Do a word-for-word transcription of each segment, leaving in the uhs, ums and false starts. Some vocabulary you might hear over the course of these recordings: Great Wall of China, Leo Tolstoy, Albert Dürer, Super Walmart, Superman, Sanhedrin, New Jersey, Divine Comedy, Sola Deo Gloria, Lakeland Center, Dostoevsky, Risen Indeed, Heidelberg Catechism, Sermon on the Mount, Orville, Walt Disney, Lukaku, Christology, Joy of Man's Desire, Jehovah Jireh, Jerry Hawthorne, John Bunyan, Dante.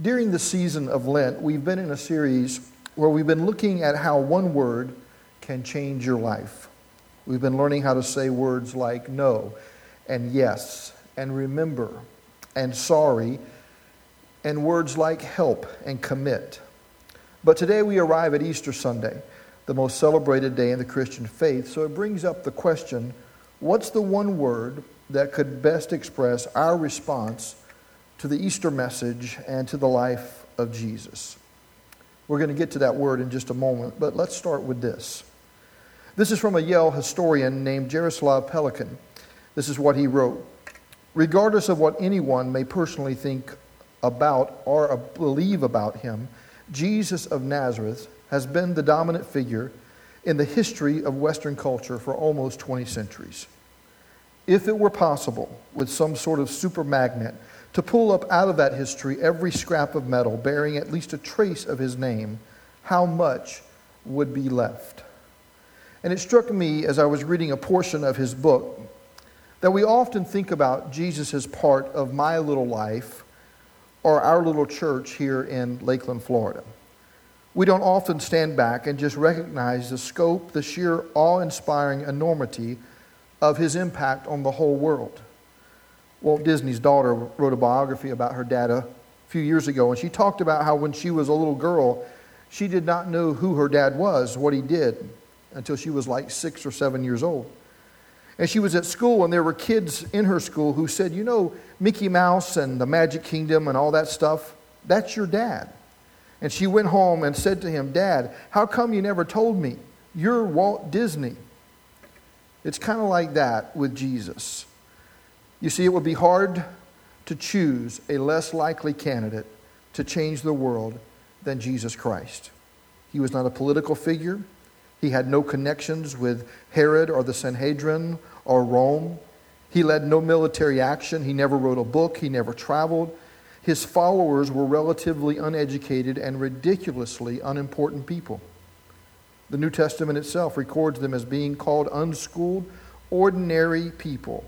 During the season of Lent, we've been in a series where we've been looking at how one word can change your life. We've been learning how to say words like no and yes and remember and sorry and words like help and commit. But today we arrive at Easter Sunday, the most celebrated day in the Christian faith. So it brings up the question, what's the one word that could best express our response to the Easter message and to the life of Jesus? We're going to get to that word in just a moment, but let's start with this. This is from a Yale historian named Jaroslav Pelikan. This is what he wrote. Regardless of what anyone may personally think about or believe about him, Jesus of Nazareth has been the dominant figure in the history of Western culture for almost twenty centuries. If it were possible, with some sort of super magnet, to pull up out of that history every scrap of metal bearing at least a trace of his name, how much would be left? And it struck me as I was reading a portion of his book that we often think about Jesus as part of my little life or our little church here in Lakeland, Florida. We don't often stand back and just recognize the scope, the sheer awe-inspiring enormity of his impact on the whole world. Walt Disney's daughter wrote a biography about her dad a few years ago, and she talked about how when she was a little girl, she did not know who her dad was, what he did, until she was like six or seven years old. And she was at school, and there were kids in her school who said, you know, Mickey Mouse and the Magic Kingdom and all that stuff, that's your dad. And she went home and said to him, Dad, how come you never told me? You're Walt Disney. It's kind of like that with Jesus. You see, it would be hard to choose a less likely candidate to change the world than Jesus Christ. He was not a political figure. He had no connections with Herod or the Sanhedrin or Rome. He led no military action. He never wrote a book. He never traveled. His followers were relatively uneducated and ridiculously unimportant people. The New Testament itself records them as being called unschooled, ordinary people.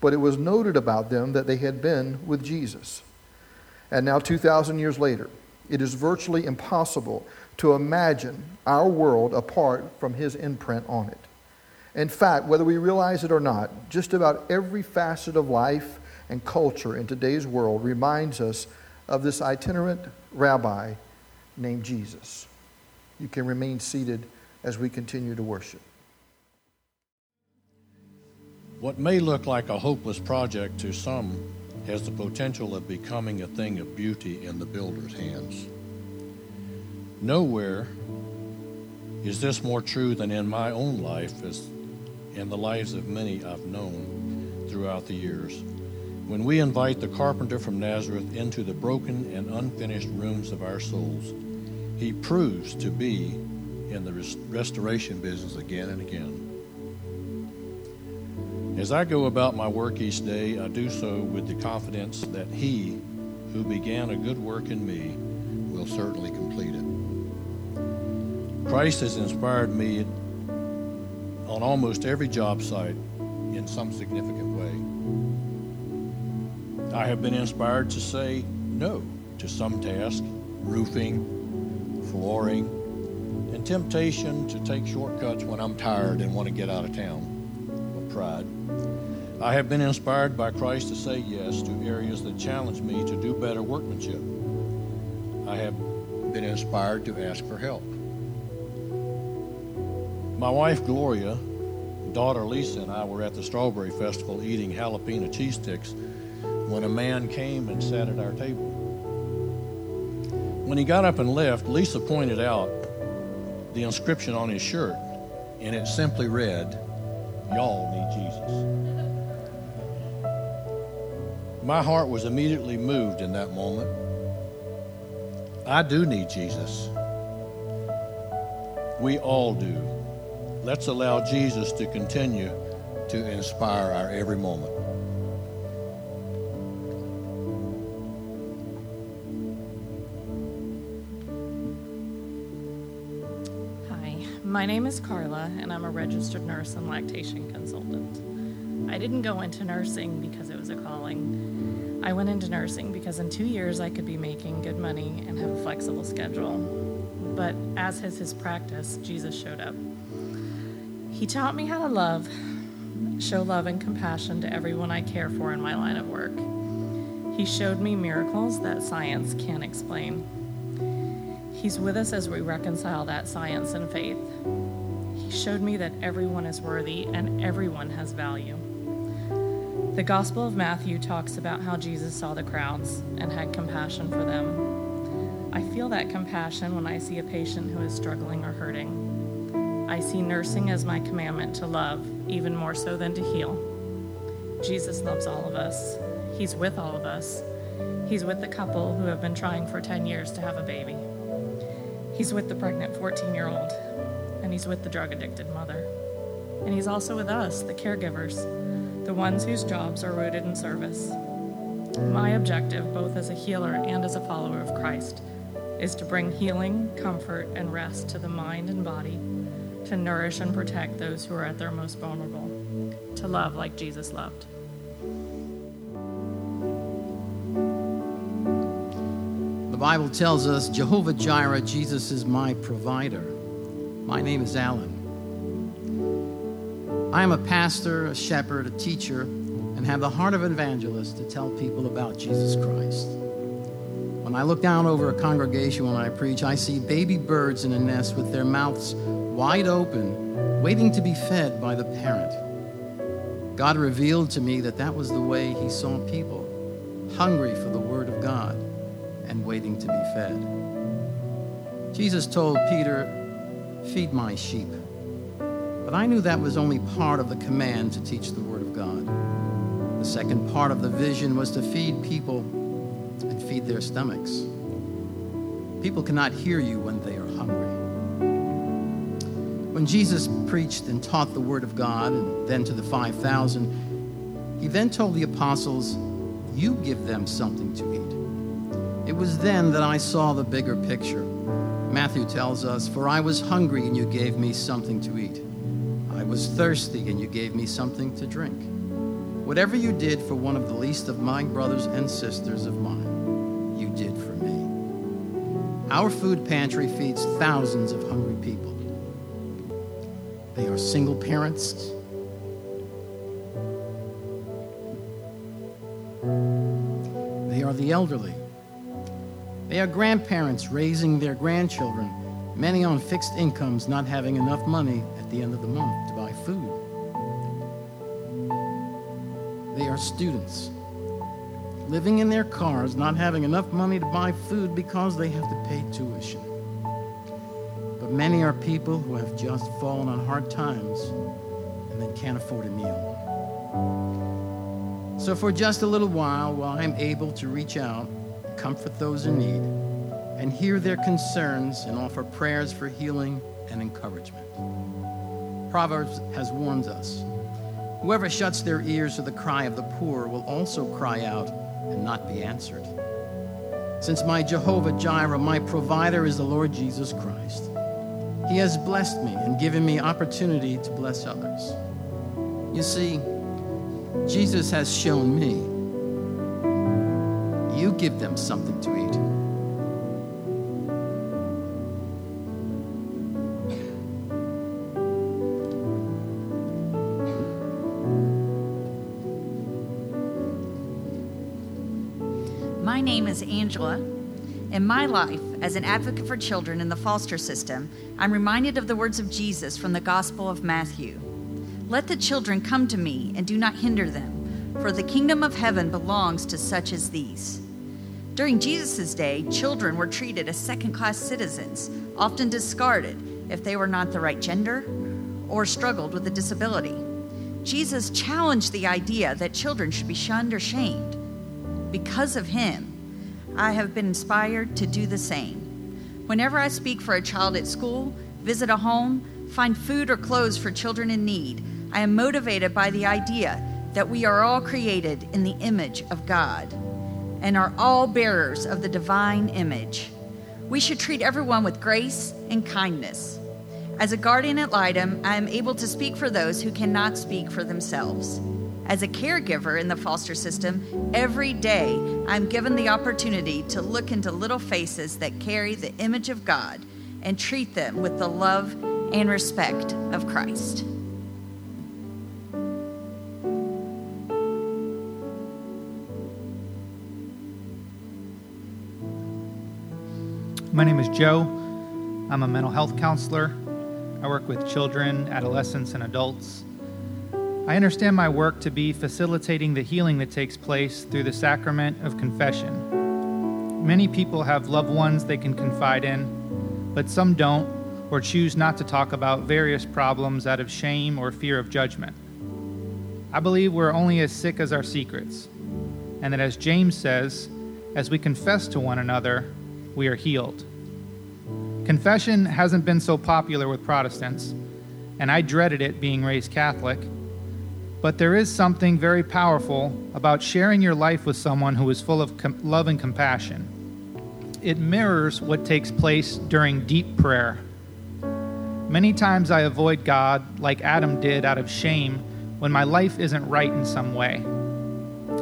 But it was noted about them that they had been with Jesus. And now two thousand years later, it is virtually impossible to imagine our world apart from his imprint on it. In fact, whether we realize it or not, just about every facet of life and culture in today's world reminds us of this itinerant rabbi named Jesus. You can remain seated as we continue to worship. What may look like a hopeless project to some has the potential of becoming a thing of beauty in the builder's hands. Nowhere is this more true than in my own life, as in the lives of many I've known throughout the years. When we invite the carpenter from Nazareth into the broken and unfinished rooms of our souls, he proves to be in the rest- restoration business again and again. As I go about my work each day, I do so with the confidence that he who began a good work in me will certainly complete it. Christ has inspired me on almost every job site in some significant way. I have been inspired to say no to some tasks, roofing, flooring, and temptation to take shortcuts when I'm tired and want to get out of town, pride. I have been inspired by Christ to say yes to areas that challenge me to do better workmanship. I have been inspired to ask for help. My wife Gloria, daughter Lisa, and I were at the Strawberry Festival eating jalapeno cheese sticks when a man came and sat at our table. When he got up and left, Lisa pointed out the inscription on his shirt, and it simply read, "Y'all need Jesus." My heart was immediately moved in that moment. I do need Jesus. We all do. Let's allow Jesus to continue to inspire our every moment. My name is Carla, and I'm a registered nurse and lactation consultant. I didn't go into nursing because it was a calling. I went into nursing because in two years I could be making good money and have a flexible schedule. But as has his practice, Jesus showed up. He taught me how to love, show love and compassion to everyone I care for in my line of work. He showed me miracles that science can't explain. He's with us as we reconcile that science and faith. He showed me that everyone is worthy and everyone has value. The Gospel of Matthew talks about how Jesus saw the crowds and had compassion for them. I feel that compassion when I see a patient who is struggling or hurting. I see nursing as my commandment to love, even more so than to heal. Jesus loves all of us. He's with all of us. He's with the couple who have been trying for ten years to have a baby. He's with the pregnant fourteen-year-old, and he's with the drug-addicted mother. And he's also with us, the caregivers, the ones whose jobs are rooted in service. My objective, both as a healer and as a follower of Christ, is to bring healing, comfort, and rest to the mind and body, to nourish and protect those who are at their most vulnerable, to love like Jesus loved. The Bible tells us, Jehovah Jireh, Jesus is my provider. My name is Alan. I am a pastor, a shepherd, a teacher, and have the heart of an evangelist to tell people about Jesus Christ. When I look down over a congregation when I preach, I see baby birds in a nest with their mouths wide open, waiting to be fed by the parent. God revealed to me that that was the way he saw people, hungry for the Word of God and waiting to be fed. Jesus told Peter, "Feed my sheep." But I knew that was only part of the command to teach the Word of God. The second part of the vision was to feed people and feed their stomachs. People cannot hear you when they are hungry. When Jesus preached and taught the Word of God, and then to the five thousand, he then told the apostles, "You give them something to eat." It was then that I saw the bigger picture. Matthew tells us, "For I was hungry, and you gave me something to eat. I was thirsty, and you gave me something to drink. Whatever you did for one of the least of my brothers and sisters of mine, you did for me." Our food pantry feeds thousands of hungry people. They are single parents, they are the elderly. They are grandparents raising their grandchildren, many on fixed incomes, not having enough money at the end of the month to buy food. They are students living in their cars, not having enough money to buy food because they have to pay tuition. But many are people who have just fallen on hard times and then can't afford a meal. So for just a little while, while I'm able to reach out, comfort those in need, and hear their concerns and offer prayers for healing and encouragement. Proverbs has warned us, whoever shuts their ears to the cry of the poor will also cry out and not be answered. Since my Jehovah Jireh, my provider, is the Lord Jesus Christ, he has blessed me and given me opportunity to bless others. You see, Jesus has shown me, you give them something to eat. My name is Angela. In my life, as an advocate for children in the foster system, I'm reminded of the words of Jesus from the Gospel of Matthew. "Let the children come to me and do not hinder them, for the kingdom of heaven belongs to such as these." During Jesus' day, children were treated as second-class citizens, often discarded if they were not the right gender or struggled with a disability. Jesus challenged the idea that children should be shunned or shamed. Because of him, I have been inspired to do the same. Whenever I speak for a child at school, visit a home, find food or clothes for children in need, I am motivated by the idea that we are all created in the image of God and are all bearers of the divine image. We should treat everyone with grace and kindness. As a guardian ad litem, I am able to speak for those who cannot speak for themselves. As a caregiver in the foster system, every day I'm given the opportunity to look into little faces that carry the image of God and treat them with the love and respect of Christ. My name is Joe. I'm a mental health counselor. I work with children, adolescents, and adults. I understand my work to be facilitating the healing that takes place through the sacrament of confession. Many people have loved ones they can confide in, but some don't or choose not to talk about various problems out of shame or fear of judgment. I believe we're only as sick as our secrets, and that as James says, as we confess to one another, we are healed. Confession hasn't been so popular with Protestants, and I dreaded it being raised Catholic. But there is something very powerful about sharing your life with someone who is full of com- love and compassion. It mirrors what takes place during deep prayer. Many times I avoid God, like Adam did, out of shame when my life isn't right in some way.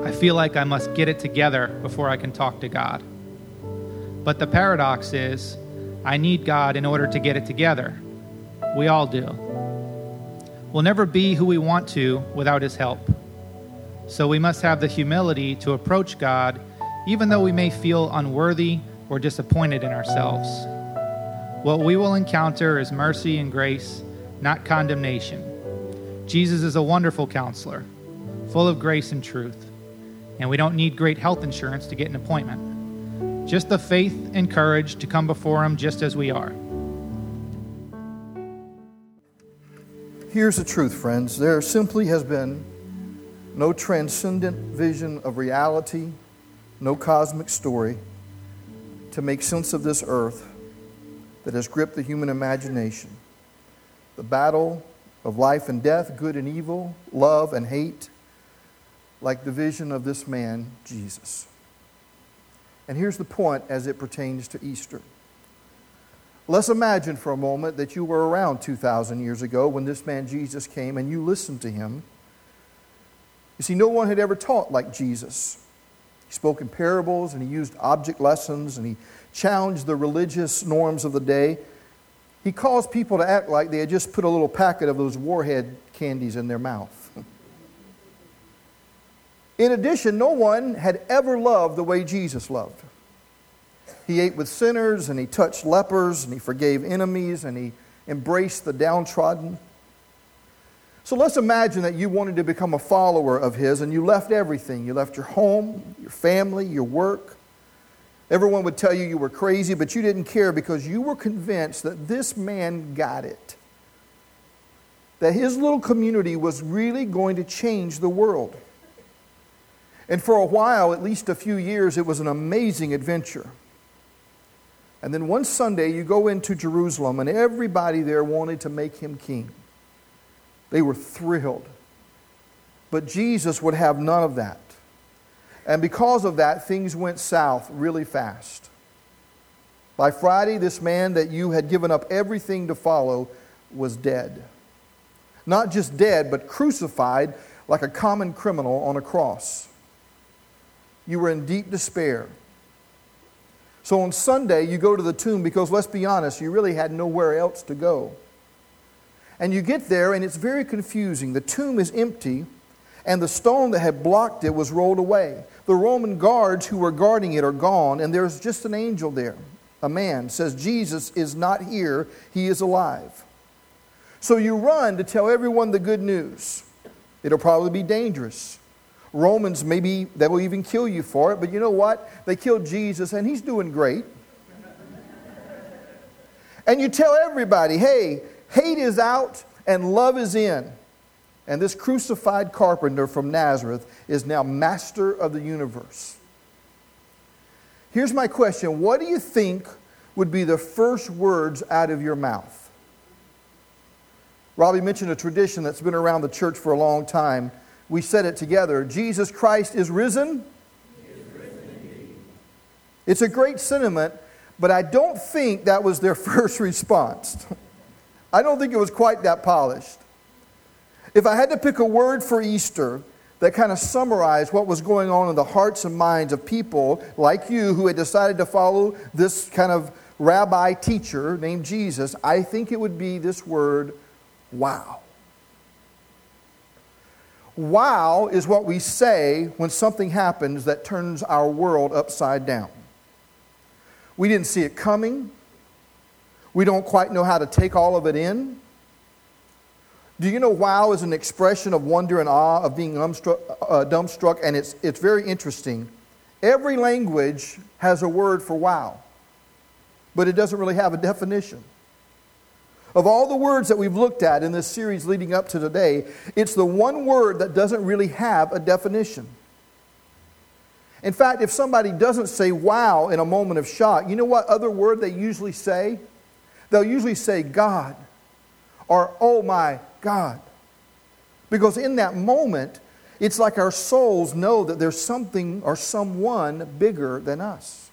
I feel like I must get it together before I can talk to God. But the paradox is, I need God in order to get it together. We all do. We'll never be who we want to without His help. So we must have the humility to approach God, even though we may feel unworthy or disappointed in ourselves. What we will encounter is mercy and grace, not condemnation. Jesus is a wonderful counselor, full of grace and truth, and we don't need great health insurance to get an appointment. Just the faith and courage to come before Him just as we are. Here's the truth, friends. There simply has been no transcendent vision of reality, no cosmic story to make sense of this earth that has gripped the human imagination. The battle of life and death, good and evil, love and hate, like the vision of this man, Jesus. And here's the point as it pertains to Easter. Let's imagine for a moment that you were around two thousand years ago when this man Jesus came and you listened to him. You see, no one had ever taught like Jesus. He spoke in parables and he used object lessons and he challenged the religious norms of the day. He caused people to act like they had just put a little packet of those warhead candies in their mouth. In addition, no one had ever loved the way Jesus loved. He ate with sinners, and he touched lepers, and he forgave enemies, and he embraced the downtrodden. So let's imagine that you wanted to become a follower of his, and you left everything. You left your home, your family, your work. Everyone would tell you you were crazy, but you didn't care because you were convinced that this man got it. That his little community was really going to change the world. And for a while, at least a few years, it was an amazing adventure. And then one Sunday, you go into Jerusalem, and everybody there wanted to make him king. They were thrilled. But Jesus would have none of that. And because of that, things went south really fast. By Friday, this man that you had given up everything to follow was dead. Not just dead, but crucified like a common criminal on a cross. You were in deep despair. So on Sunday, you go to the tomb because, let's be honest, you really had nowhere else to go. And you get there, and it's very confusing. The tomb is empty, and the stone that had blocked it was rolled away. The Roman guards who were guarding it are gone, and there's just an angel there. A man says, Jesus is not here. He is alive. So you run to tell everyone the good news. It'll probably be dangerous. Romans, maybe they will even kill you for it, but you know what? They killed Jesus, and he's doing great. And you tell everybody, hey, hate is out and love is in. And this crucified carpenter from Nazareth is now master of the universe. Here's my question. What do you think would be the first words out of your mouth? Robbie mentioned a tradition that's been around the church for a long time. We said it together. Jesus Christ is risen. He is risen indeed. It's a great sentiment, but I don't think that was their first response. I don't think it was quite that polished. If I had to pick a word for Easter, that kind of summarized what was going on in the hearts and minds of people like you who had decided to follow this kind of rabbi teacher named Jesus, I think it would be this word, wow. Wow is what we say when something happens that turns our world upside down. We didn't see it coming. We don't quite know how to take all of it in. Do you know wow is an expression of wonder and awe, of being dumbstruck, uh, dumbstruck, and it's it's very interesting. Every language has a word for wow, but it doesn't really have a definition. Of all the words that we've looked at in this series leading up to today, it's the one word that doesn't really have a definition. In fact, if somebody doesn't say wow in a moment of shock, you know what other word they usually say? They'll usually say God or oh my God. Because in that moment, it's like our souls know that there's something or someone bigger than us.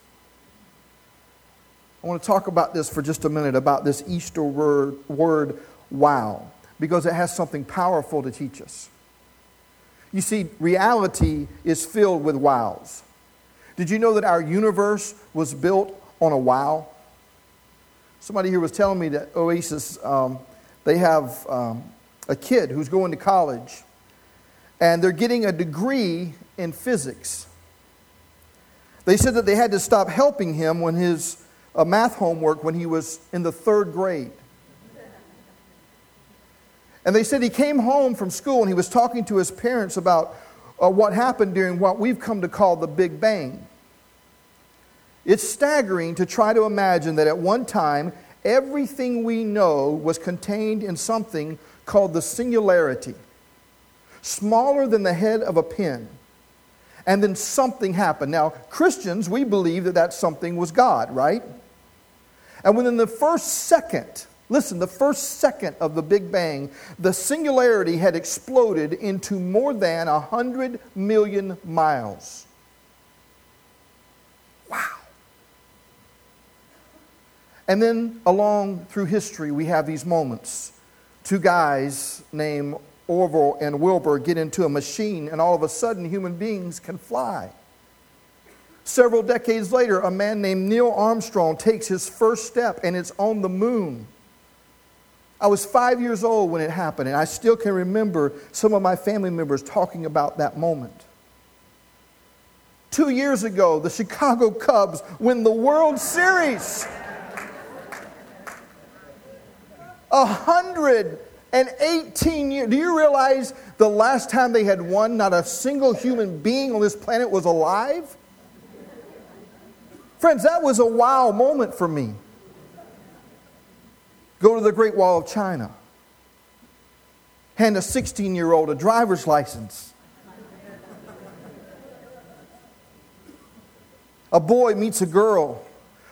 I want to talk about this for just a minute, about this Easter word, word wow, because it has something powerful to teach us. You see, reality is filled with wows. Did you know that our universe was built on a wow? Somebody here was telling me that Oasis, um, they have um, a kid who's going to college, and they're getting a degree in physics. They said that they had to stop helping him when his... a math homework when he was in the third grade. And they said he came home from school and he was talking to his parents about uh, what happened during what we've come to call the Big Bang. It's staggering to try to imagine that at one time, everything we know was contained in something called the singularity, smaller than the head of a pin. And then something happened. Now, Christians, we believe that that something was God, right? And within the first second, listen, the first second of the Big Bang, the singularity had exploded into more than one hundred million miles. Wow. And then along through history, we have these moments. Two guys named Orville and Wilbur get into a machine, and all of a sudden human beings can fly. Several decades later, a man named Neil Armstrong takes his first step, and it's on the moon. I was five years old when it happened, and I still can remember some of my family members talking about that moment. Two years ago, the Chicago Cubs win the World Series. A hundred And eighteen years, do you realize the last time they had won, not a single human being on this planet was alive? Friends, that was a wow moment for me. Go to the Great Wall of China. Hand a sixteen-year-old a driver's license. A boy meets a girl.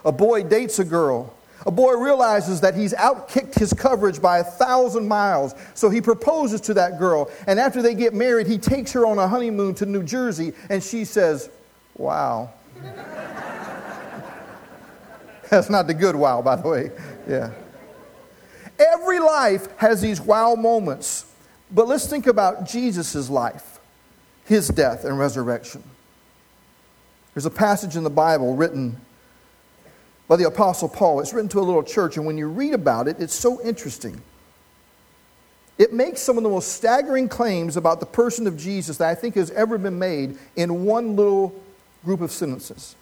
A boy dates a girl. A boy realizes that he's outkicked his coverage by a thousand miles, so he proposes to that girl. And after they get married, he takes her on a honeymoon to New Jersey, and she says, wow. That's not the good wow, by the way. Yeah. Every life has these wow moments. But let's think about Jesus' life, his death and resurrection. There's a passage in the Bible written by the Apostle Paul. It's written to a little church, and when you read about it, it's so interesting. It makes some of the most staggering claims about the person of Jesus that I think has ever been made in one little group of sentences.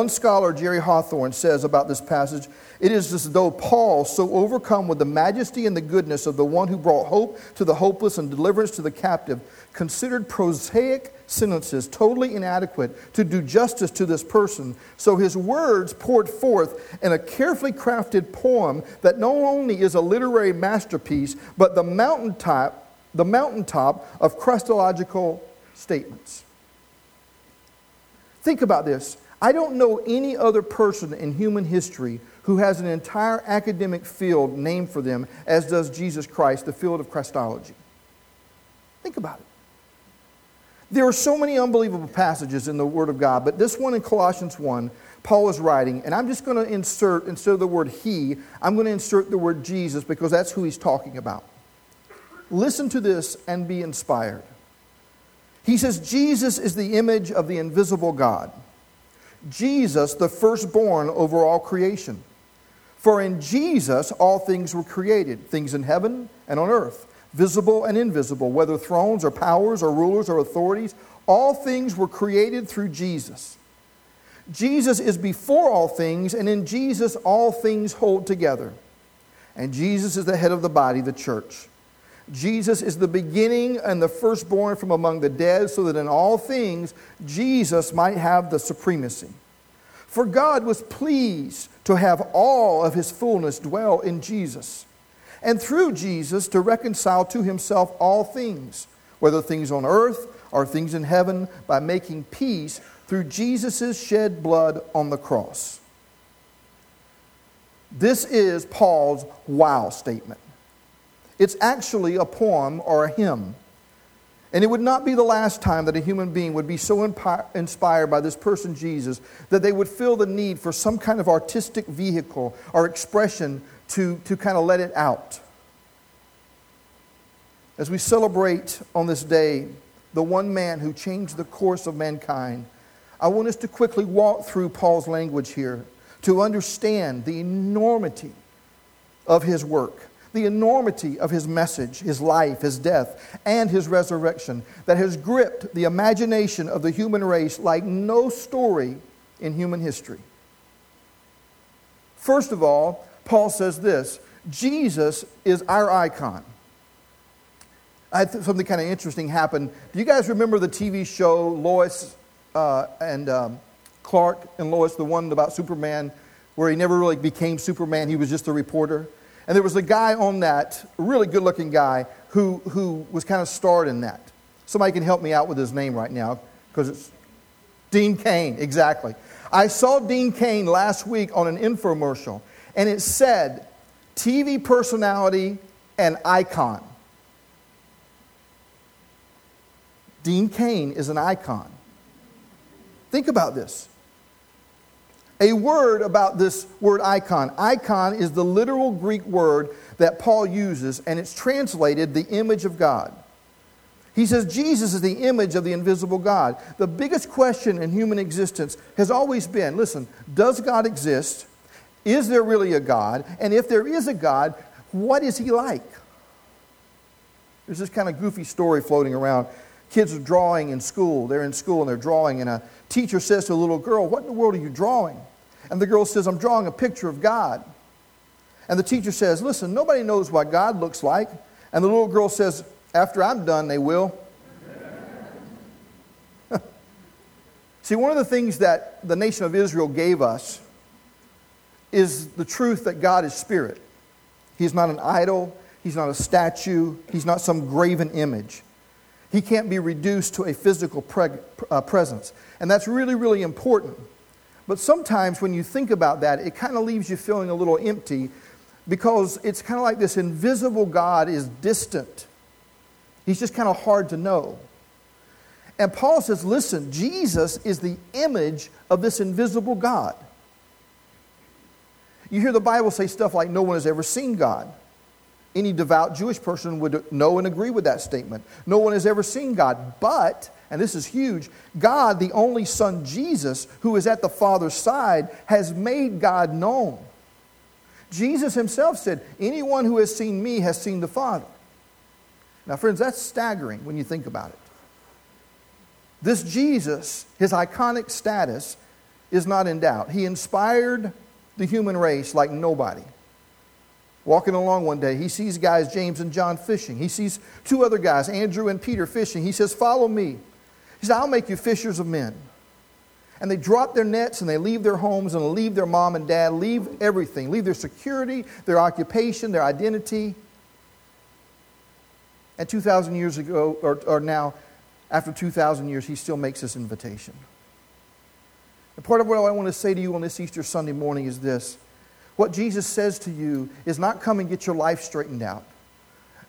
One scholar, Jerry Hawthorne, says about this passage, "It is as though Paul, so overcome with the majesty and the goodness of the one who brought hope to the hopeless and deliverance to the captive, considered prosaic sentences totally inadequate to do justice to this person, so his words poured forth in a carefully crafted poem that not only is a literary masterpiece, but the mountaintop the mountaintop of Christological statements." Think about this. I don't know any other person in human history who has an entire academic field named for them as does Jesus Christ, the field of Christology. Think about it. There are so many unbelievable passages in the Word of God, but this one in Colossians one, Paul is writing, and I'm just going to insert, instead of the word he, I'm going to insert the word Jesus because that's who he's talking about. Listen to this and be inspired. He says Jesus is the image of the invisible God. Jesus, the firstborn over all creation. For in Jesus all things were created, things in heaven and on earth, visible and invisible, whether thrones or powers or rulers or authorities, all things were created through Jesus. Jesus is before all things, and in Jesus all things hold together. And Jesus is the head of the body, the church. Jesus is the beginning and the firstborn from among the dead, so that in all things Jesus might have the supremacy. For God was pleased to have all of his fullness dwell in Jesus, and through Jesus to reconcile to himself all things, whether things on earth or things in heaven, by making peace through Jesus' shed blood on the cross. This is Paul's wow statement. It's actually a poem or a hymn. And it would not be the last time that a human being would be so inspired by this person Jesus that they would feel the need for some kind of artistic vehicle or expression to, to kind of let it out. As we celebrate on this day the one man who changed the course of mankind, I want us to quickly walk through Paul's language here to understand the enormity of his work. The enormity of his message, his life, his death, and his resurrection that has gripped the imagination of the human race like no story in human history. First of all, Paul says this, Jesus is our icon. I had something kind of interesting happen. Do you guys remember the T V show Lois uh, and um, Clark and Lois, the one about Superman, where he never really became Superman, he was just a reporter? And there was a guy on that, a really good-looking guy, who, who was kind of starred in that. Somebody can help me out with his name right now, because it's Dean Cain, exactly. I saw Dean Cain last week on an infomercial, and it said, T V personality and icon. Dean Cain is an icon. Think about this. A word about this word icon. Icon is the literal Greek word that Paul uses, and it's translated the image of God. He says Jesus is the image of the invisible God. The biggest question in human existence has always been, listen, does God exist? Is there really a God? And if there is a God, what is he like? There's this kind of goofy story floating around. Kids are drawing in school. They're in school and they're drawing, and a teacher says to a little girl, what in the world are you drawing? And the girl says, I'm drawing a picture of God. And the teacher says, listen, nobody knows what God looks like. And the little girl says, after I'm done, they will. See, one of the things that the nation of Israel gave us is the truth that God is spirit. He's not an idol. He's not a statue. He's not some graven image. He can't be reduced to a physical pre- uh, presence. And that's really, really important. But sometimes when you think about that, it kind of leaves you feeling a little empty, because it's kind of like this invisible God is distant. He's just kind of hard to know. And Paul says, listen, Jesus is the image of this invisible God. You hear the Bible say stuff like, no one has ever seen God. Any devout Jewish person would know and agree with that statement. No one has ever seen God, but, and this is huge, God, the only Son, Jesus, who is at the Father's side, has made God known. Jesus himself said, anyone who has seen me has seen the Father. Now, friends, that's staggering when you think about it. This Jesus, his iconic status, is not in doubt. He inspired the human race like nobody. Walking along one day, he sees guys, James and John, fishing. He sees two other guys, Andrew and Peter, fishing. He says, follow me. He says, I'll make you fishers of men. And they drop their nets and they leave their homes and leave their mom and dad, leave everything, leave their security, their occupation, their identity. And two thousand years ago, or, or now, after two thousand years, he still makes this invitation. And part of what I want to say to you on this Easter Sunday morning is this. What Jesus says to you is not come and get your life straightened out.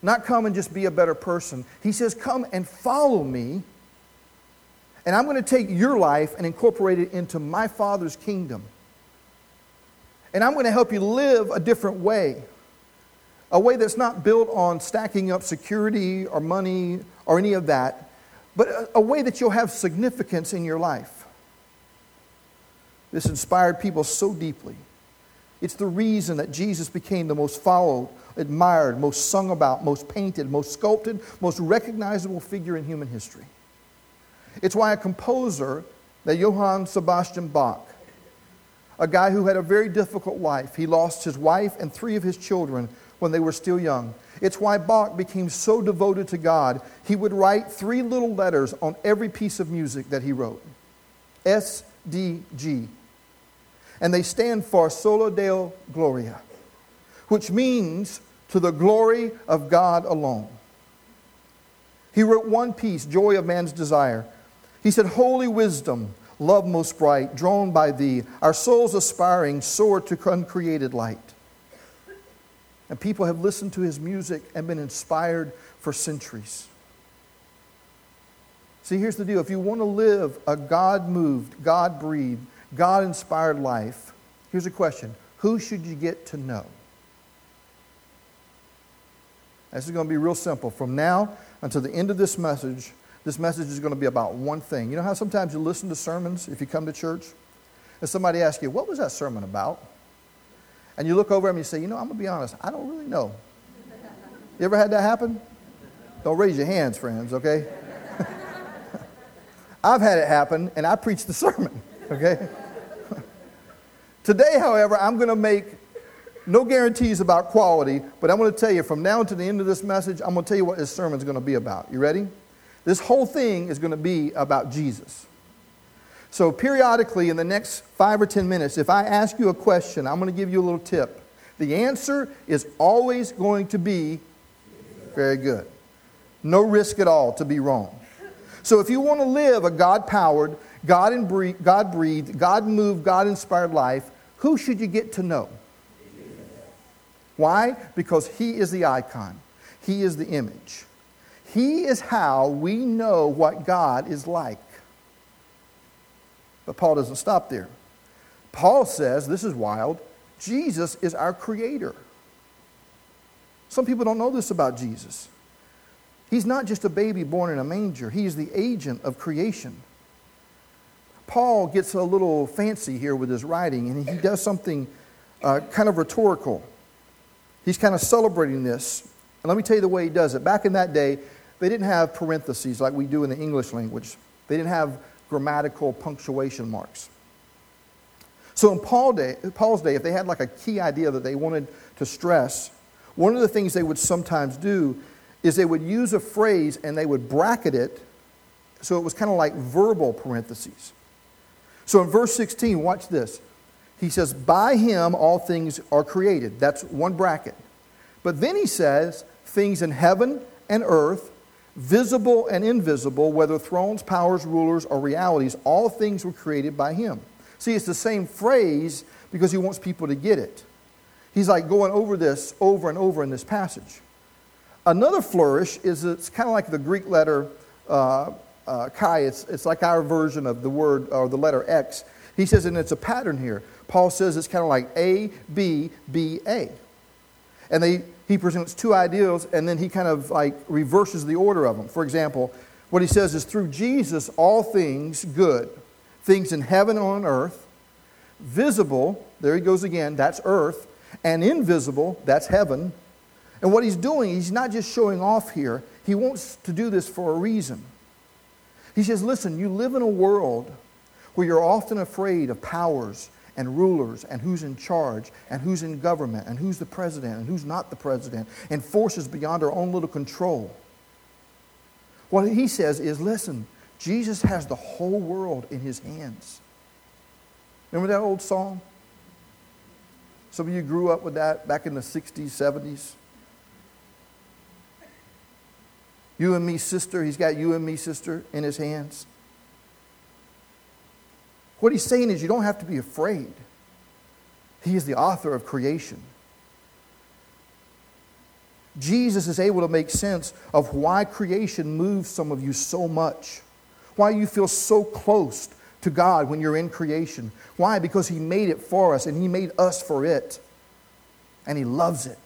Not come and just be a better person. He says, come and follow me, and I'm going to take your life and incorporate it into my Father's kingdom. And I'm going to help you live a different way. A way that's not built on stacking up security or money or any of that, but a, a way that you'll have significance in your life. This inspired people so deeply. It's the reason that Jesus became the most followed, admired, most sung about, most painted, most sculpted, most recognizable figure in human history. It's why a composer, that Johann Sebastian Bach, a guy who had a very difficult life, he lost his wife and three of his children when they were still young. It's why Bach became so devoted to God, he would write three little letters on every piece of music that he wrote. S D G. And they stand for Sola Deo Gloria, which means to the glory of God alone. He wrote one piece, Joy of Man's Desire. He said, "Holy wisdom, love most bright, drawn by thee, our souls aspiring, soar to uncreated light." And people have listened to his music and been inspired for centuries. See, here's the deal. If you want to live a God-moved, God-breathed, God-inspired life, here's a question. Who should you get to know? This is going to be real simple. From now until the end of this message, this message is going to be about one thing. You know how sometimes you listen to sermons if you come to church? And somebody asks you, what was that sermon about? And you look over them and you say, you know, I'm going to be honest, I don't really know. You ever had that happen? Don't raise your hands, friends, okay? I've had it happen, and I preached the sermon. Okay? Today, however, I'm going to make no guarantees about quality, but I'm going to tell you from now to the end of this message, I'm going to tell you what this sermon's going to be about. You ready? This whole thing is going to be about Jesus. So periodically in the next five or ten minutes, if I ask you a question, I'm going to give you a little tip. The answer is always going to be very good. No risk at all to be wrong. So if you want to live a God-powered, God-breathed, God-breathed, God-moved, God-inspired life, who should you get to know? Why? Because He is the icon. He is the image. He is how we know what God is like. But Paul doesn't stop there. Paul says, this is wild, Jesus is our creator. Some people don't know this about Jesus. He's not just a baby born in a manger. He is the agent of creation. Paul gets a little fancy here with his writing, and he does something uh, kind of rhetorical. He's kind of celebrating this. And let me tell you the way he does it. Back in that day, they didn't have parentheses like we do in the English language. They didn't have grammatical punctuation marks. So in Paul day, Paul's day, if they had like a key idea that they wanted to stress, one of the things they would sometimes do is they would use a phrase and they would bracket it so it was kind of like verbal parentheses. So in verse sixteen, watch this. He says, by Him all things are created. That's one bracket. But then he says, things in heaven and earth, visible and invisible, whether thrones, powers, rulers, or realities, all things were created by Him. See, it's the same phrase because he wants people to get it. He's like going over this over and over in this passage. Another flourish is it's kind of like the Greek letter uh, uh, chi. It's, it's like our version of the word or the letter X. He says, and it's a pattern here. Paul says it's kind of like A, B, B, A. And they, he presents two ideals, and then he kind of like reverses the order of them. For example, what he says is, through Jesus, all things good, things in heaven and on earth, visible, there he goes again, that's earth, and invisible, that's heaven. And what he's doing, he's not just showing off here. He wants to do this for a reason. He says, listen, you live in a world where you're often afraid of powers and rulers, and who's in charge, and who's in government, and who's the president, and who's not the president, and forces beyond our own little control. What he says is, listen, Jesus has the whole world in His hands. Remember that old song? Some of you grew up with that back in the sixties, seventies. You and me, sister, He's got you and me, sister, in His hands. What he's saying is you don't have to be afraid. He is the author of creation. Jesus is able to make sense of why creation moves some of you so much. Why you feel so close to God when you're in creation. Why? Because He made it for us and He made us for it. And He loves it.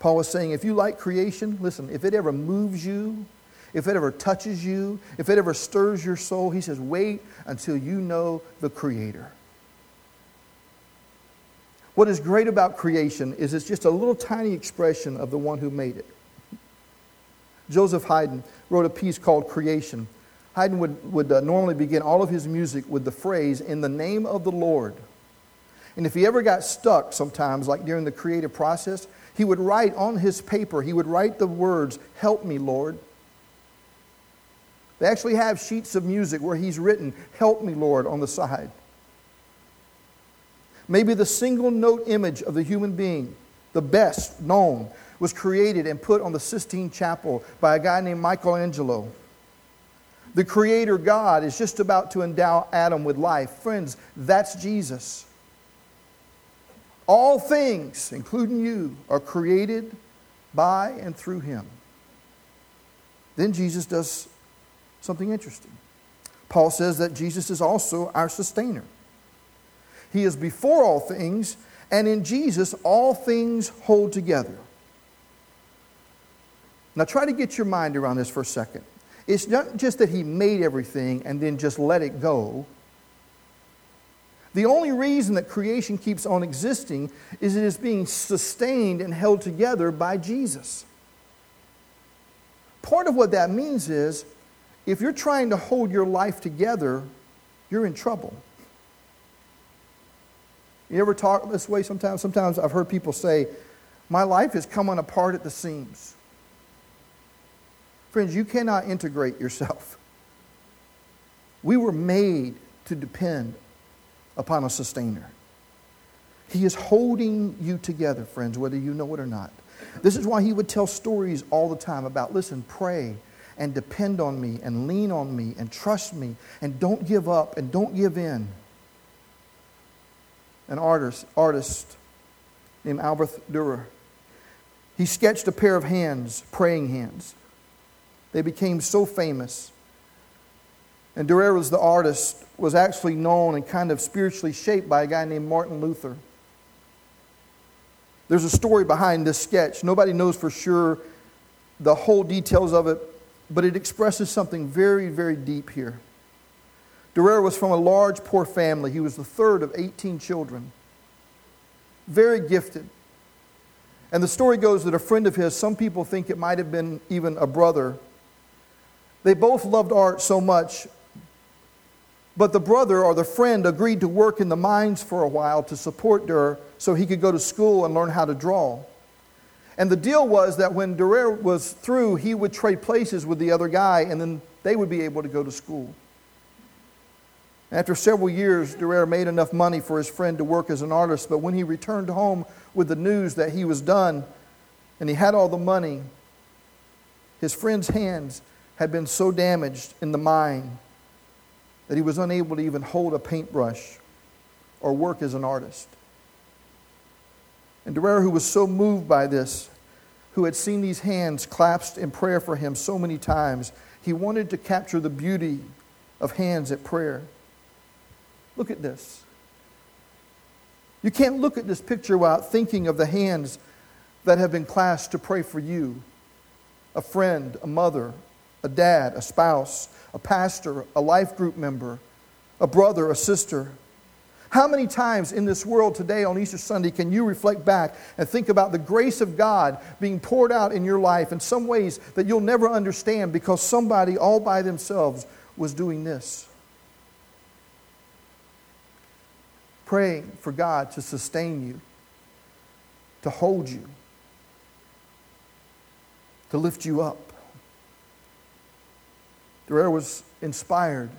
Paul was saying, if you like creation, listen, if it ever moves you, if it ever touches you, if it ever stirs your soul, he says, wait until you know the Creator. What is great about creation is it's just a little tiny expression of the one who made it. Joseph Haydn wrote a piece called Creation. Haydn would, would uh, normally begin all of his music with the phrase, in the name of the Lord. And if he ever got stuck sometimes, like during the creative process, he would write on his paper, he would write the words, help me, Lord. They actually have sheets of music where he's written, help me, Lord, on the side. Maybe the single note image of the human being, the best known, was created and put on the Sistine Chapel by a guy named Michelangelo. The Creator God is just about to endow Adam with life. Friends, that's Jesus. All things, including you, are created by and through Him. Then Jesus does something interesting. Paul says that Jesus is also our sustainer. He is before all things, and in Jesus all things hold together. Now try to get your mind around this for a second. It's not just that he made everything and then just let it go. The only reason that creation keeps on existing is it is being sustained and held together by Jesus. Part of what that means is, if you're trying to hold your life together, you're in trouble. You ever talk this way sometimes? Sometimes I've heard people say, my life is coming apart at the seams. Friends, you cannot integrate yourself. We were made to depend upon a sustainer. He is holding you together, friends, whether you know it or not. This is why he would tell stories all the time about, listen, pray and depend on me and lean on me and trust me and don't give up and don't give in. An artist, artist named Albert Dürer, he sketched a pair of hands, praying hands. They became so famous. And Dürer was the artist, was actually known and kind of spiritually shaped by a guy named Martin Luther. There's a story behind this sketch. Nobody knows for sure the whole details of it, but it expresses something very, very deep here. Dürer was from a large, poor family. He was the third of eighteen children. Very gifted. And the story goes that a friend of his, some people think it might have been even a brother. They both loved art so much, but the brother or the friend agreed to work in the mines for a while to support Dürer so he could go to school and learn how to draw. And the deal was that when Dürer was through, he would trade places with the other guy, and then they would be able to go to school. After several years, Dürer made enough money for his friend to work as an artist, but when he returned home with the news that he was done and he had all the money, his friend's hands had been so damaged in the mine that he was unable to even hold a paintbrush or work as an artist. And Dürer, who was so moved by this, who had seen these hands clasped in prayer for him so many times, he wanted to capture the beauty of hands at prayer. Look at this. You can't look at this picture without thinking of the hands that have been clasped to pray for you, a friend, a mother, a dad, a spouse, a pastor, a life group member, a brother, a sister. How many times in this world today on Easter Sunday can you reflect back and think about the grace of God being poured out in your life in some ways that you'll never understand because somebody all by themselves was doing this? Praying for God to sustain you, to hold you, to lift you up. Dürer was inspired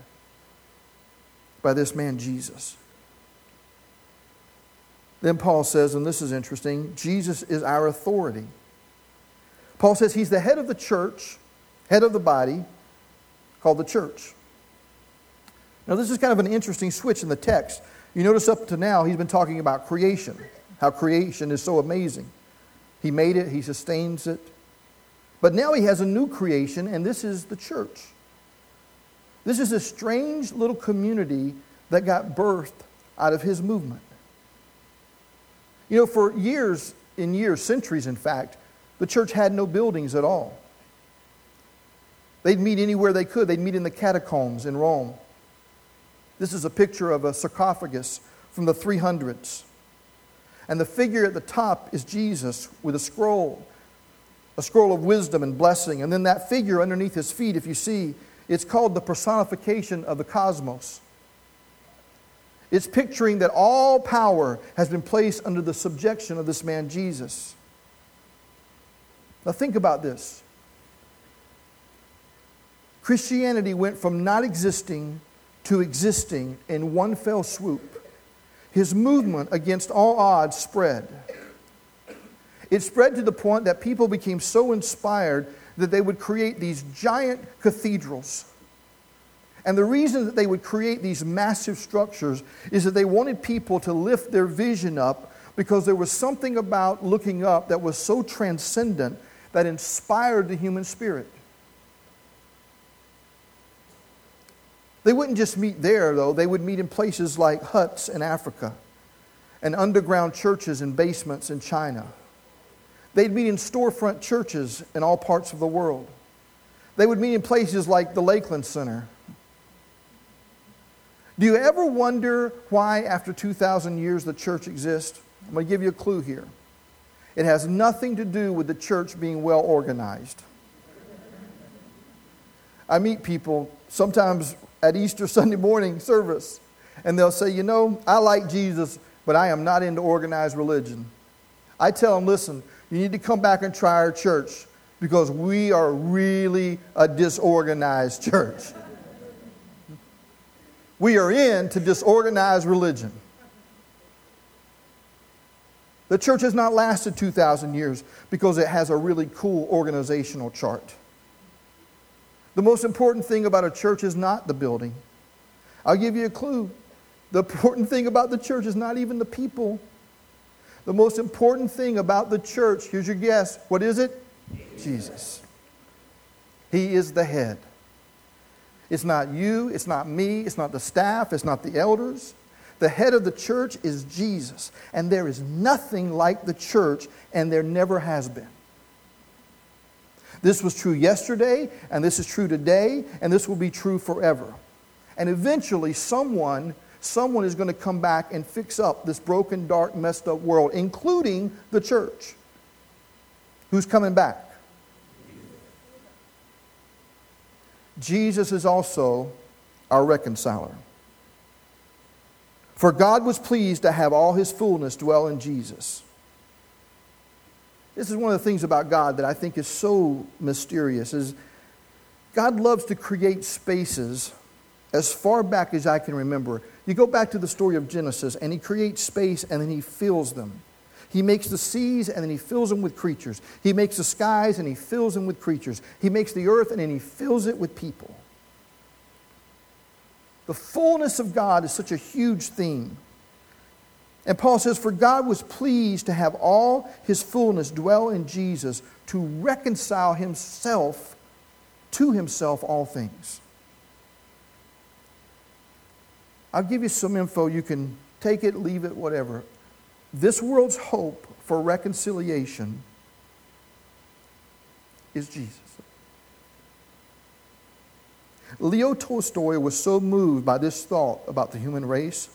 by this man, Jesus. Then Paul says, and this is interesting, Jesus is our authority. Paul says he's the head of the church, head of the body, called the church. Now this is kind of an interesting switch in the text. You notice up to now he's been talking about creation, how creation is so amazing. He made it, he sustains it. But now he has a new creation, and this is the church. This is a strange little community that got birthed out of his movement. You know, for years and years, centuries in fact, The church had no buildings at all. They'd meet anywhere they could. They'd meet in the catacombs in Rome. This is a picture of a sarcophagus from the three hundreds. And the figure at the top is Jesus with a scroll, a scroll of wisdom and blessing. And then that figure underneath his feet, if you see, it's called the personification of the cosmos. It's picturing that all power has been placed under the subjection of this man, Jesus. Now think about this. Christianity went from not existing to existing in one fell swoop. His movement against all odds spread. It spread to the point that people became so inspired that they would create these giant cathedrals. And the reason that they would create these massive structures is that they wanted people to lift their vision up, because there was something about looking up that was so transcendent that inspired the human spirit. They wouldn't just meet there, though. They would meet in places like huts in Africa and underground churches in basements in China. They'd meet in storefront churches in all parts of the world. They would meet in places like the Lakeland Center. Do you ever wonder why, after two thousand years, the church exists? I'm going to give you a clue here. It has nothing to do with the church being well organized. I meet people sometimes at Easter Sunday morning service, and they'll say, you know, I like Jesus, but I am not into organized religion. I tell them, listen, you need to come back and try our church, because we are really a disorganized church. We are into disorganized religion. The church has not lasted two thousand years because it has a really cool organizational chart. The most important thing about a church is not the building. I'll give you a clue. The important thing about the church is not even the people. The most important thing about the church, here's your guess, what is it? Jesus. He is the head. It's not you, it's not me, it's not the staff, it's not the elders. The head of the church is Jesus. And there is nothing like the church, and there never has been. This was true yesterday, and this is true today, and this will be true forever. And eventually someone, someone is going to come back and fix up this broken, dark, messed up world, including the church. Who's coming back? Jesus is also our reconciler. For God was pleased to have all his fullness dwell in Jesus. This is one of the things about God that I think is so mysterious, is God loves to create spaces as far back as I can remember. You go back to the story of Genesis, and he creates space, and then he fills them. He makes the seas, and then he fills them with creatures. He makes the skies, and he fills them with creatures. He makes the earth, and then he fills it with people. The fullness of God is such a huge theme. And Paul says, for God was pleased to have all his fullness dwell in Jesus, to reconcile himself to himself all things. I'll give you some info. You can take it, leave it, whatever. This world's hope for reconciliation is Jesus. Leo Tolstoy was so moved by this thought about the human race,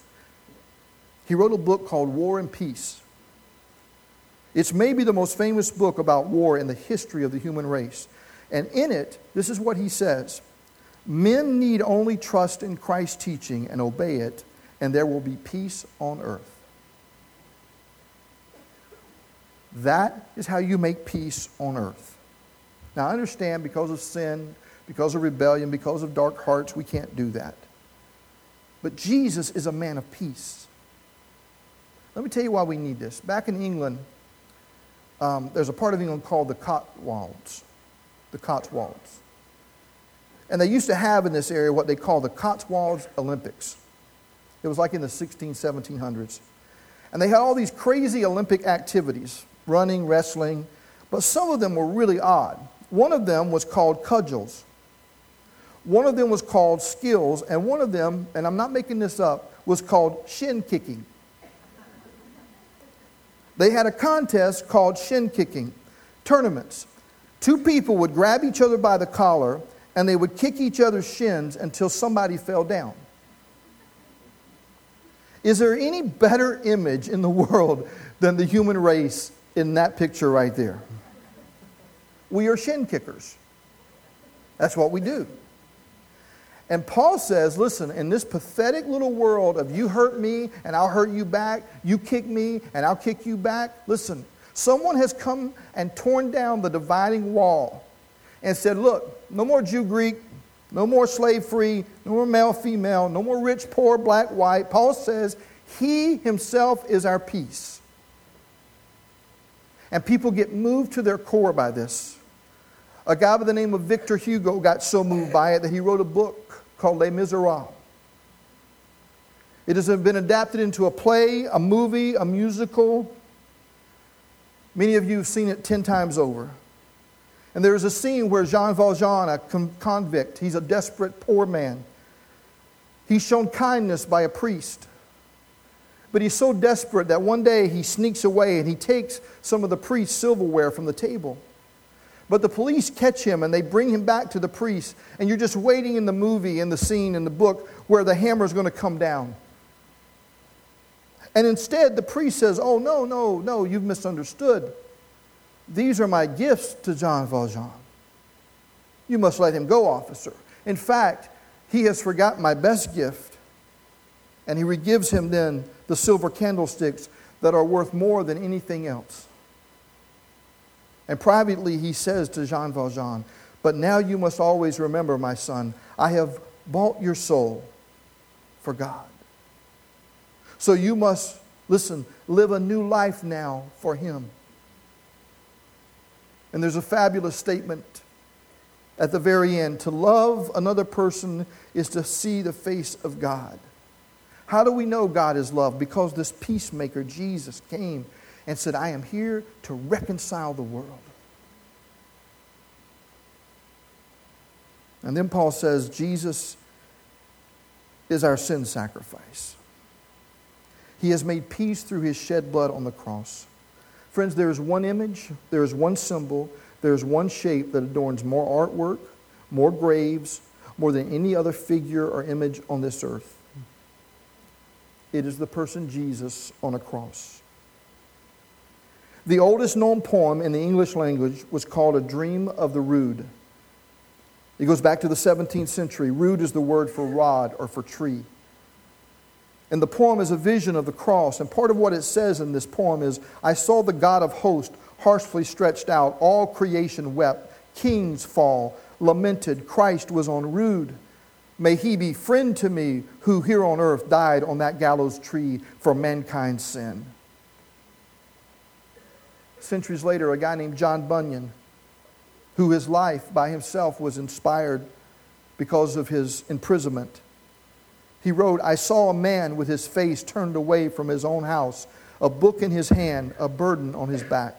he wrote a book called War and Peace. It's maybe the most famous book about war in the history of the human race. And in it, this is what he says: men need only trust in Christ's teaching and obey it, and there will be peace on earth. That is how you make peace on earth. Now, I understand, because of sin, because of rebellion, because of dark hearts, we can't do that. But Jesus is a man of peace. Let me tell you why we need this. Back in England, um, there's a part of England called the Cotswolds. The Cotswolds. And they used to have in this area what they call the Cotswolds Olympics. It was like in the sixteen hundreds, seventeen hundreds. And they had all these crazy Olympic activities, running, wrestling, but some of them were really odd. One of them was called cudgels. One of them was called skills, and one of them, and I'm not making this up, was called shin kicking. They had a contest called shin kicking. tournaments. Two people would grab each other by the collar and they would kick each other's shins until somebody fell down. Is there any better image in the world than the human race in that picture right there? We are shin kickers. That's what we do. And Paul says, listen, in this pathetic little world of you hurt me and I'll hurt you back, you kick me and I'll kick you back, listen, someone has come and torn down the dividing wall and said, look, no more Jew-Greek, no more slave-free, no more male-female, no more rich-poor, black-white. Paul says he himself is our peace. And people get moved to their core by this. A guy by the name of Victor Hugo got so moved by it that he wrote a book called Les Miserables. It has been adapted into a play, a movie, a musical. Many of you have seen it ten times over. And there is a scene where Jean Valjean, a convict, he's a desperate poor man. He's shown kindness by a priest. But he's so desperate that one day he sneaks away and he takes some of the priest's silverware from the table. But the police catch him and they bring him back to the priest. And you're just waiting in the movie, in the scene, in the book, where the hammer's going to come down. And instead, the priest says, oh, no, no, no, you've misunderstood. These are my gifts to Jean Valjean. You must let him go, officer. In fact, he has forgotten my best gift. And he regives him then the silver candlesticks that are worth more than anything else. And privately he says to Jean Valjean, but now you must always remember, my son, I have bought your soul for God. So you must, listen, live a new life now for him. And there's a fabulous statement at the very end. To love another person is to see the face of God. How do we know God is love? Because this peacemaker, Jesus, came and said, I am here to reconcile the world. And then Paul says, Jesus is our sin sacrifice. He has made peace through his shed blood on the cross. Friends, there is one image, there is one symbol, there is one shape that adorns more artwork, more graves, more than any other figure or image on this earth. It is the person Jesus on a cross. The oldest known poem in the English language was called A Dream of the Rood. It goes back to the seventeenth century. Rood is the word for rod or for tree. And the poem is a vision of the cross. And part of what it says in this poem is, I saw the God of hosts harshly stretched out. All creation wept. Kings fall, lamented. Christ was on rood. May he be friend to me who here on earth died on that gallows tree for mankind's sin. Centuries later, a guy named John Bunyan, who his life by himself was inspired because of his imprisonment. He wrote, I saw a man with his face turned away from his own house, a book in his hand, a burden on his back.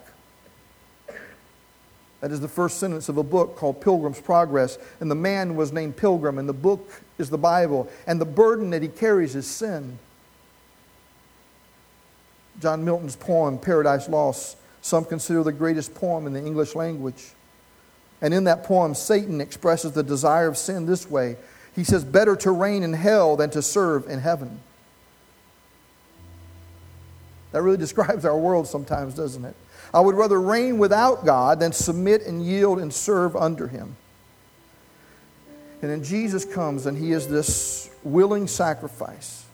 That is the first sentence of a book called Pilgrim's Progress. And the man was named Pilgrim, and the book is the Bible. And the burden that he carries is sin. John Milton's poem, Paradise Lost, some consider the greatest poem in the English language. And in that poem, Satan expresses the desire of sin this way. He says, better to reign in hell than to serve in heaven. That really describes our world sometimes, doesn't it? I would rather reign without God than submit and yield and serve under him. And then Jesus comes and he is this willing sacrifice.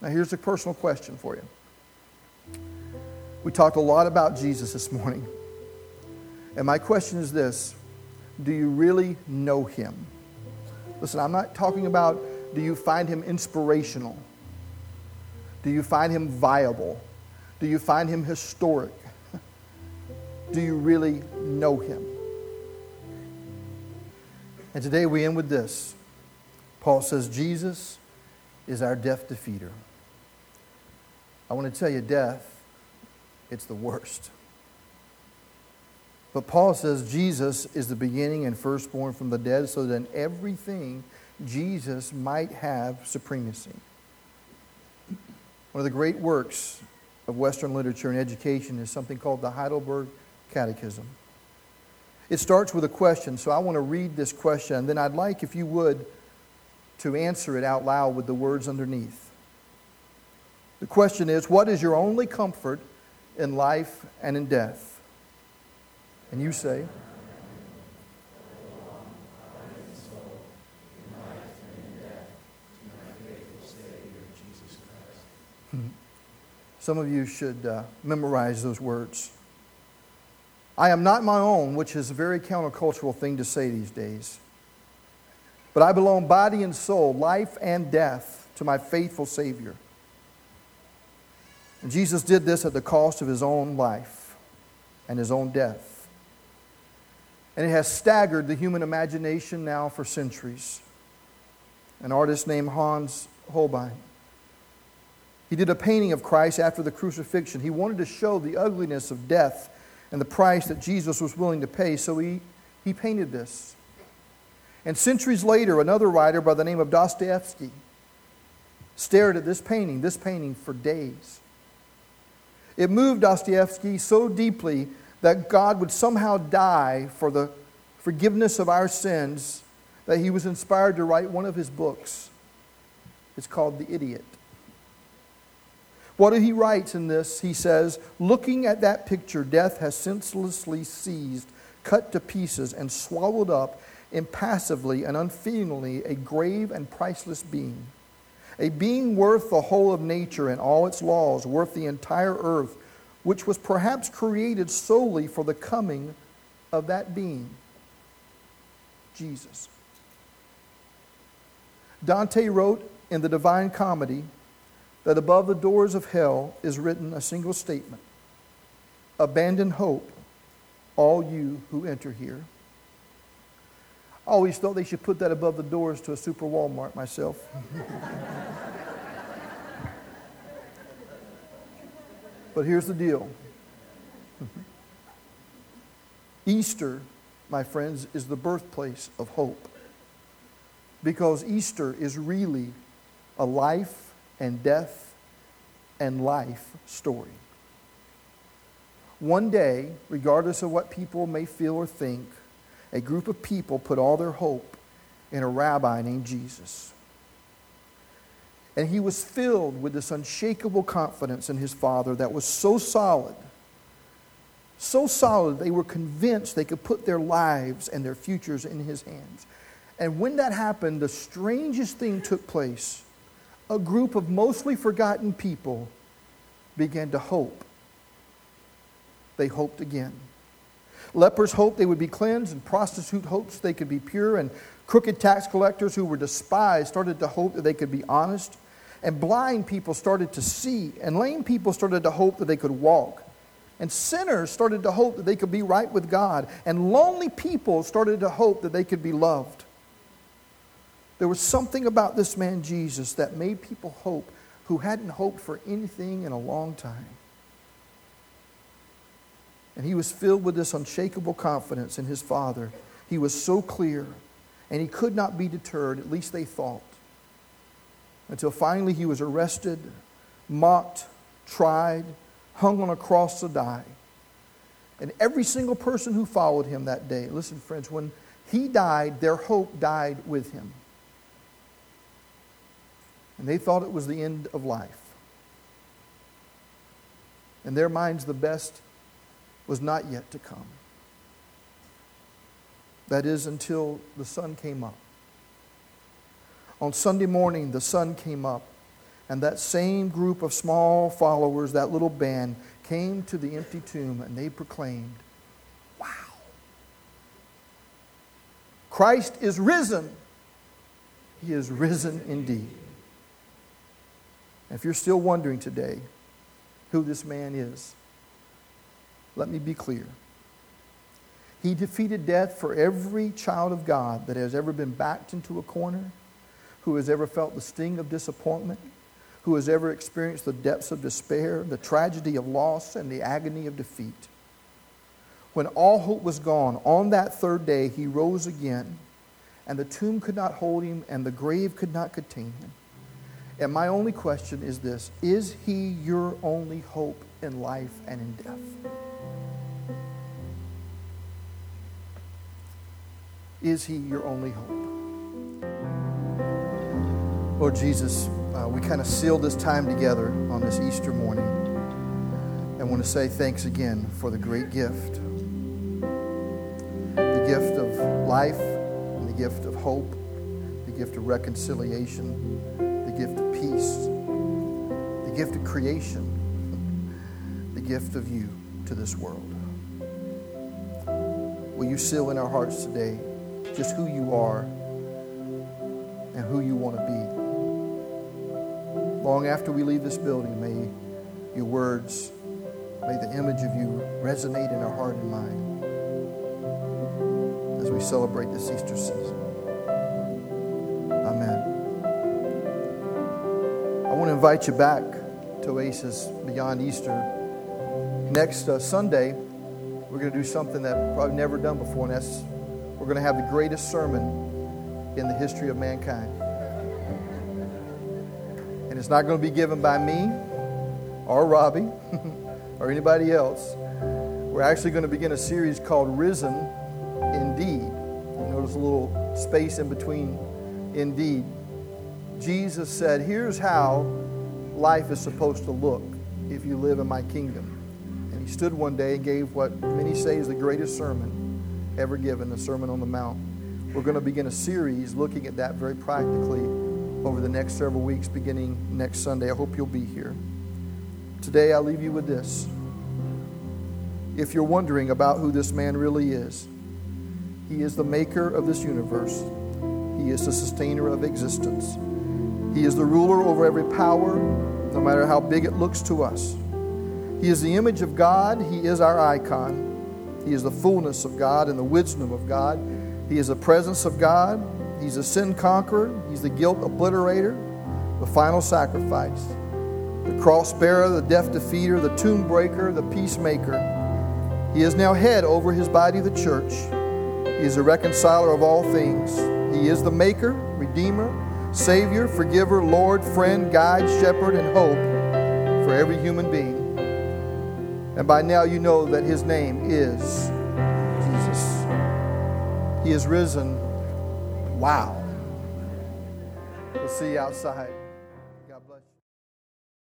Now here's a personal question for you. We talked a lot about Jesus this morning. And my question is this. Do you really know him? Listen, I'm not talking about do you find him inspirational? Do you find him viable? Do you find him historic? Do you really know him? And today we end with this. Paul says, Jesus is our death defeater. I want to tell you, death, it's the worst. But Paul says Jesus is the beginning and firstborn from the dead, so that in everything Jesus might have supremacy. One of the great works of Western literature and education is something called the Heidelberg Catechism. It starts with a question, so I want to read this question, and then I'd like, if you would, to answer it out loud with the words underneath. The question is, what is your only comfort in life and in death? And you say, some of you should uh, memorize those words. I am not my own, which is a very countercultural thing to say these days. But I belong body and soul, life and death, to my faithful Savior. And Jesus did this at the cost of his own life and his own death. And it has staggered the human imagination now for centuries. An artist named Hans Holbein, he did a painting of Christ after the crucifixion. He wanted to show the ugliness of death and the price that Jesus was willing to pay, so he, he painted this. And centuries later, another writer by the name of Dostoevsky stared at this painting, this painting for days. It moved Dostoevsky so deeply that God would somehow die for the forgiveness of our sins that he was inspired to write one of his books. It's called The Idiot. What he writes in this, he says, looking at that picture, death has senselessly seized, cut to pieces, and swallowed up impassively and unfeelingly a grave and priceless being, a being worth the whole of nature and all its laws, worth the entire earth, which was perhaps created solely for the coming of that being, Jesus. Dante wrote in the Divine Comedy that above the doors of hell is written a single statement. Abandon hope, all you who enter here. I always thought they should put that above the doors to a Super Walmart myself. But here's the deal. Easter, my friends, is the birthplace of hope. Because Easter is really a life and death and life story. One day, regardless of what people may feel or think, a group of people put all their hope in a rabbi named Jesus. And he was filled with this unshakable confidence in his Father that was so solid, so solid they were convinced they could put their lives and their futures in his hands. And when that happened, the strangest thing took place. A group of mostly forgotten people began to hope. They hoped again. Lepers hoped they would be cleansed, and prostitutes hoped they could be pure, and crooked tax collectors who were despised started to hope that they could be honest, and blind people started to see, and lame people started to hope that they could walk, and sinners started to hope that they could be right with God, and lonely people started to hope that they could be loved. There was something about this man Jesus that made people hope who hadn't hoped for anything in a long time. And he was filled with this unshakable confidence in his Father. He was so clear, and he could not be deterred, at least they thought, until finally he was arrested, mocked, tried, hung on a cross to die. And every single person who followed him that day, listen, friends, when he died, their hope died with him. And they thought it was the end of life. In their minds, the best was not yet to come. That is, until the sun came up. On Sunday morning, the sun came up, and that same group of small followers, that little band, came to the empty tomb, and they proclaimed, wow! Christ is risen! He is risen indeed. If you're still wondering today who this man is, let me be clear. He defeated death for every child of God that has ever been backed into a corner, who has ever felt the sting of disappointment, who has ever experienced the depths of despair, the tragedy of loss, and the agony of defeat. When all hope was gone, on that third day he rose again, and the tomb could not hold him, and the grave could not contain him. And my only question is this: is he your only hope in life and in death? Is he your only hope? Lord Jesus, uh, we kind of sealed this time together on this Easter morning. I want to say thanks again for the great gift. The gift of life, and the gift of hope, the gift of reconciliation, the gift of peace, the gift of creation, the gift of you to this world. Will you seal in our hearts today just who you are and who you want to be? Long after we leave this building, may your words, may the image of you resonate in our heart and mind as we celebrate this Easter season. Amen. I want to invite you back to Oasis Beyond Easter. Next uh, Sunday, we're going to do something that we've probably never done before, and that's we're going to have the greatest sermon in the history of mankind. And it's not going to be given by me or Robbie or anybody else. We're actually going to begin a series called Risen Indeed. You notice a little space in between Indeed. Jesus said, here's how life is supposed to look if you live in my kingdom. He stood one day and gave what many say is the greatest sermon ever given, the Sermon on the Mount. We're going to begin a series looking at that very practically over the next several weeks, beginning next Sunday. I hope you'll be here. Today, I leave you with this. If you're wondering about who this man really is, he is the maker of this universe. He is the sustainer of existence. He is the ruler over every power, no matter how big it looks to us. He is the image of God. He is our icon. He is the fullness of God and the wisdom of God. He is the presence of God. He's the sin conqueror. He's the guilt obliterator, the final sacrifice, the cross bearer, the death defeater, the tomb breaker, the peacemaker. He is now head over his body, the church. He is the reconciler of all things. He is the maker, redeemer, savior, forgiver, Lord, friend, guide, shepherd, and hope for every human being. And by now you know that his name is Jesus. He is risen. Wow. We'll see you outside.